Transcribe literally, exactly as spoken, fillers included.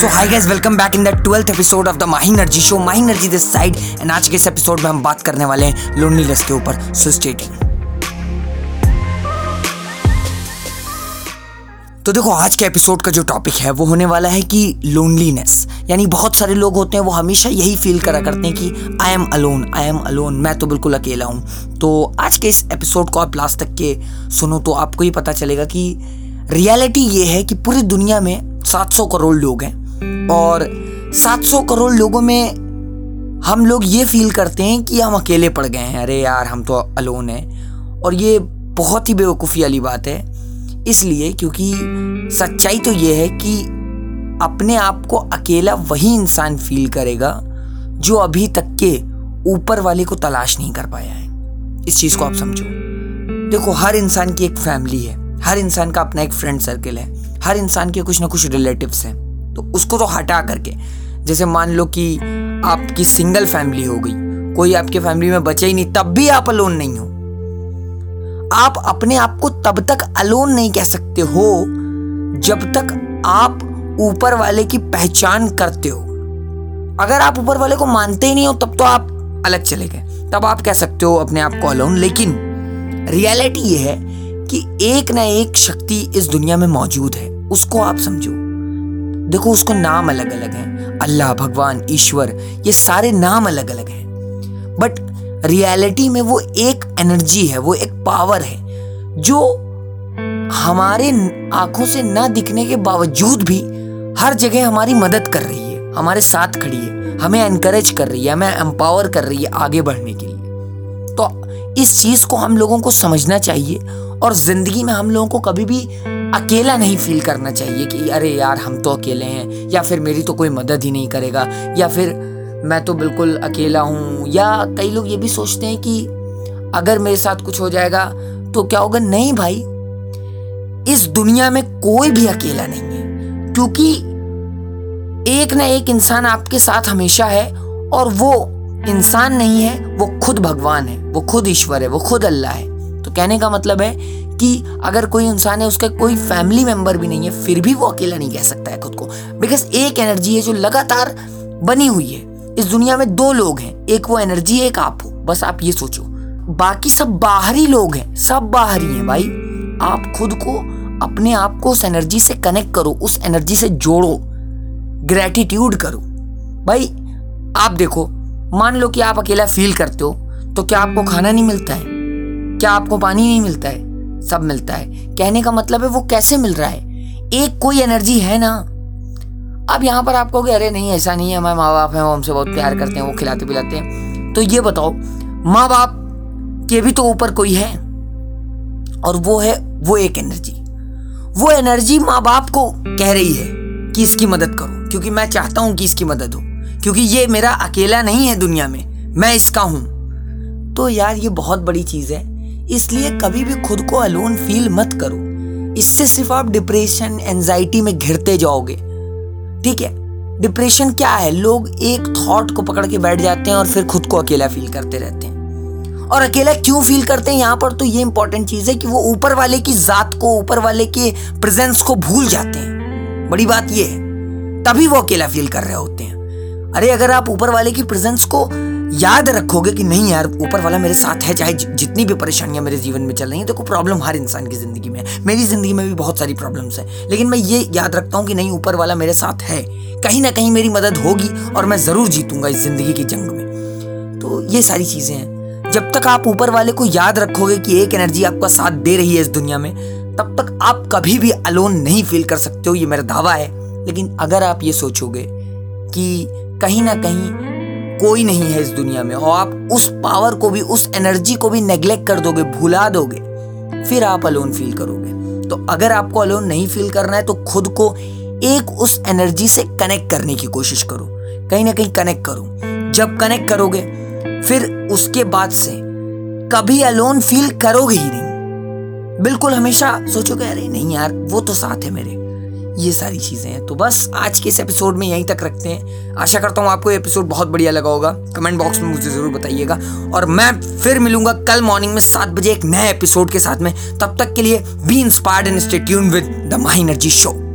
So hi guys, welcome back in the twelfth episode of the माहिनर्जी show, माहिनर्जी this side. And आज के इस episode में हम बात करने वाले हैं लोनलीनेस के ऊपर। So stay tuned. तो देखो, आज के एपिसोड का जो टॉपिक है वो होने वाला है कि लोनलीनेस, यानी बहुत सारे लोग होते हैं वो हमेशा यही फील करा करते हैं कि I am alone, I am alone, मैं तो बिल्कुल अकेला हूँ। तो आज के इस एपिसोड को आप लास्ट तक के सुनो तो आपको ये पता चलेगा कि रियलिटी ये है कि पूरी दुनिया में सात सौ करोड़ लोग हैं और सात सौ करोड़ लोगों में हम लोग ये फील करते हैं कि हम अकेले पड़ गए हैं, अरे यार हम तो अलोन हैं। और ये बहुत ही बेवकूफ़ी वाली बात है, इसलिए क्योंकि सच्चाई तो ये है कि अपने आप को अकेला वही इंसान फील करेगा जो अभी तक के ऊपर वाले को तलाश नहीं कर पाया है। इस चीज़ को आप समझो। देखो, हर इंसान की एक फैमिली है, हर इंसान का अपना एक फ्रेंड सर्कल है, हर इंसान के कुछ ना कुछ रिलेटिव्स हैं। तो उसको तो हटा करके, जैसे मान लो कि आपकी सिंगल फैमिली हो गई, कोई आपके फैमिली में बचा ही नहीं, तब भी आप अलोन नहीं हो। आप अपने आप को तब तक अलोन नहीं कह सकते हो जब तक आप ऊपर वाले की पहचान करते हो। अगर आप ऊपर वाले को मानते ही नहीं हो तब तो आप अलग चले गए, तब आप कह सकते हो अपने आप को अलोन। लेकिन रियलिटी ये है कि एक ना एक शक्ति इस दुनिया में मौजूद है, उसको आप समझो। देखो, उसको नाम अलग अलग हैं, अल्लाह, भगवान, ईश्वर, ये सारे नाम अलग अलग हैं, बट रियलिटी में वो एक एनर्जी है, वो एक पावर है जो हमारे आंखों से ना दिखने के बावजूद भी हर जगह हमारी मदद कर रही है, हमारे साथ खड़ी है, हमें एनकरेज कर रही है, हमें एम्पावर कर रही है आगे बढ़ने के लिए। तो इस चीज़ को हम लोगों को समझना चाहिए और ज़िंदगी में हम लोगों को कभी भी अकेला नहीं फील करना चाहिए कि अरे यार हम तो अकेले हैं, या फिर मेरी तो कोई मदद ही नहीं करेगा, या फिर मैं तो बिल्कुल अकेला हूँ। या कई लोग ये भी सोचते हैं कि अगर मेरे साथ कुछ हो जाएगा तो क्या होगा। नहीं भाई, इस दुनिया में कोई भी अकेला नहीं है, क्योंकि एक ना एक इंसान आपके साथ हमेशा है। और वो इंसान नहीं है, वो खुद भगवान है, वो खुद ईश्वर है, वो खुद अल्लाह है। तो कहने का मतलब है कि अगर कोई इंसान है, उसका कोई फैमिली मेंबर भी नहीं है, फिर भी वो अकेला नहीं कह सकता है खुद को, बिकॉज एक एनर्जी है जो लगातार बनी हुई है। इस दुनिया में दो लोग हैं, एक वो एनर्जी, एक आप हो, बस आप ये सोचो। बाकी सब बाहरी लोग हैं, सब बाहरी हैं भाई। आप खुद को, अपने आप को उस एनर्जी से कनेक्ट करो, उस एनर्जी से जोड़ो, ग्रैटिट्यूड करो भाई। आप देखो, मान लो कि आप अकेला फील करते हो तो क्या आपको खाना नहीं मिलता है, क्या आपको पानी नहीं मिलता है? सब मिलता है। कहने का मतलब है वो कैसे मिल रहा है, एक कोई एनर्जी है ना। अब यहाँ पर आप कहोगे अरे नहीं ऐसा नहीं है, हमारे माँ बाप हैं, वो हमसे बहुत प्यार करते हैं, वो खिलाते पिलाते हैं। तो ये बताओ, माँ बाप के भी तो ऊपर कोई है, और वो है वो एक एनर्जी। वो एनर्जी माँ बाप को कह रही है कि इसकी मदद करो, क्योंकि मैं चाहता हूँ कि इसकी मदद हो, क्योंकि ये मेरा अकेला नहीं है दुनिया में, मैं इसका हूँ। तो यार ये बहुत बड़ी चीज़ है, इसलिए कभी भी खुद को अलोन फील मत करो। इससे सिर्फ आप डिप्रेशन, एंजाइटी में घिरते जाओगे। ठीक है, डिप्रेशन क्या है, लोग एक थॉट को पकड़ के बैठ जाते हैं और फिर खुद को अकेला फील करते रहते हैं। और अकेला क्यों फील करते हैं यहाँ पर, तो ये इंपॉर्टेंट चीज़ है कि वो ऊपर वाले की जात को, ऊपर वाले के प्रेजेंस को भूल जाते हैं। बड़ी बात ये है, तभी वो अकेला फील कर रहे होते हैं। अरे अगर आप ऊपर वाले की प्रेजेंस को याद रखोगे कि नहीं यार ऊपर वाला मेरे साथ है, चाहे जितनी भी परेशानियां मेरे जीवन में चल रही हैं। देखो, प्रॉब्लम हर इंसान की ज़िंदगी में है, मेरी ज़िंदगी में भी बहुत सारी प्रॉब्लम्स हैं, लेकिन मैं ये याद रखता हूँ कि नहीं ऊपर वाला मेरे साथ है, कहीं ना कहीं मेरी मदद होगी और मैं ज़रूर जीतूंगा इस ज़िंदगी की जंग में। तो ये सारी चीज़ें हैं, जब तक आप ऊपर वाले को याद रखोगे कि एक एनर्जी आपका साथ दे रही है इस दुनिया में, तब तक आप कभी भी अलोन नहीं फील कर सकते हो, ये मेरा दावा है। लेकिन अगर आप ये सोचोगे कि कहीं ना कहीं कोई नहीं है इस दुनिया में, और आप उस पावर को भी, उस एनर्जी को भी नेग्लेक्ट कर दोगे, भुला दोगे, फिर आप अलोन फील करोगे। तो अगर आपको अलोन नहीं फील करना है तो खुद को एक उस एनर्जी से कनेक्ट करने की कोशिश करो, कहीं ना कहीं कनेक्ट करो। जब कनेक्ट करोगे फिर उसके बाद से कभी अलोन फील करोगे ही नहीं, बिल्कुल। हमेशा सोचोगे अरे नहीं यार वो तो साथ है मेरे। ये सारी चीज़ें हैं। तो बस आज के इस एपिसोड में यहीं तक रखते हैं। आशा करता हूँ आपको ये एपिसोड बहुत बढ़िया लगा होगा, कमेंट बॉक्स में मुझे ज़रूर बताइएगा। और मैं फिर मिलूंगा कल मॉर्निंग में सात बजे एक नए एपिसोड के साथ में। तब तक के लिए be inspired and stay tuned with the माहिनर्जी show.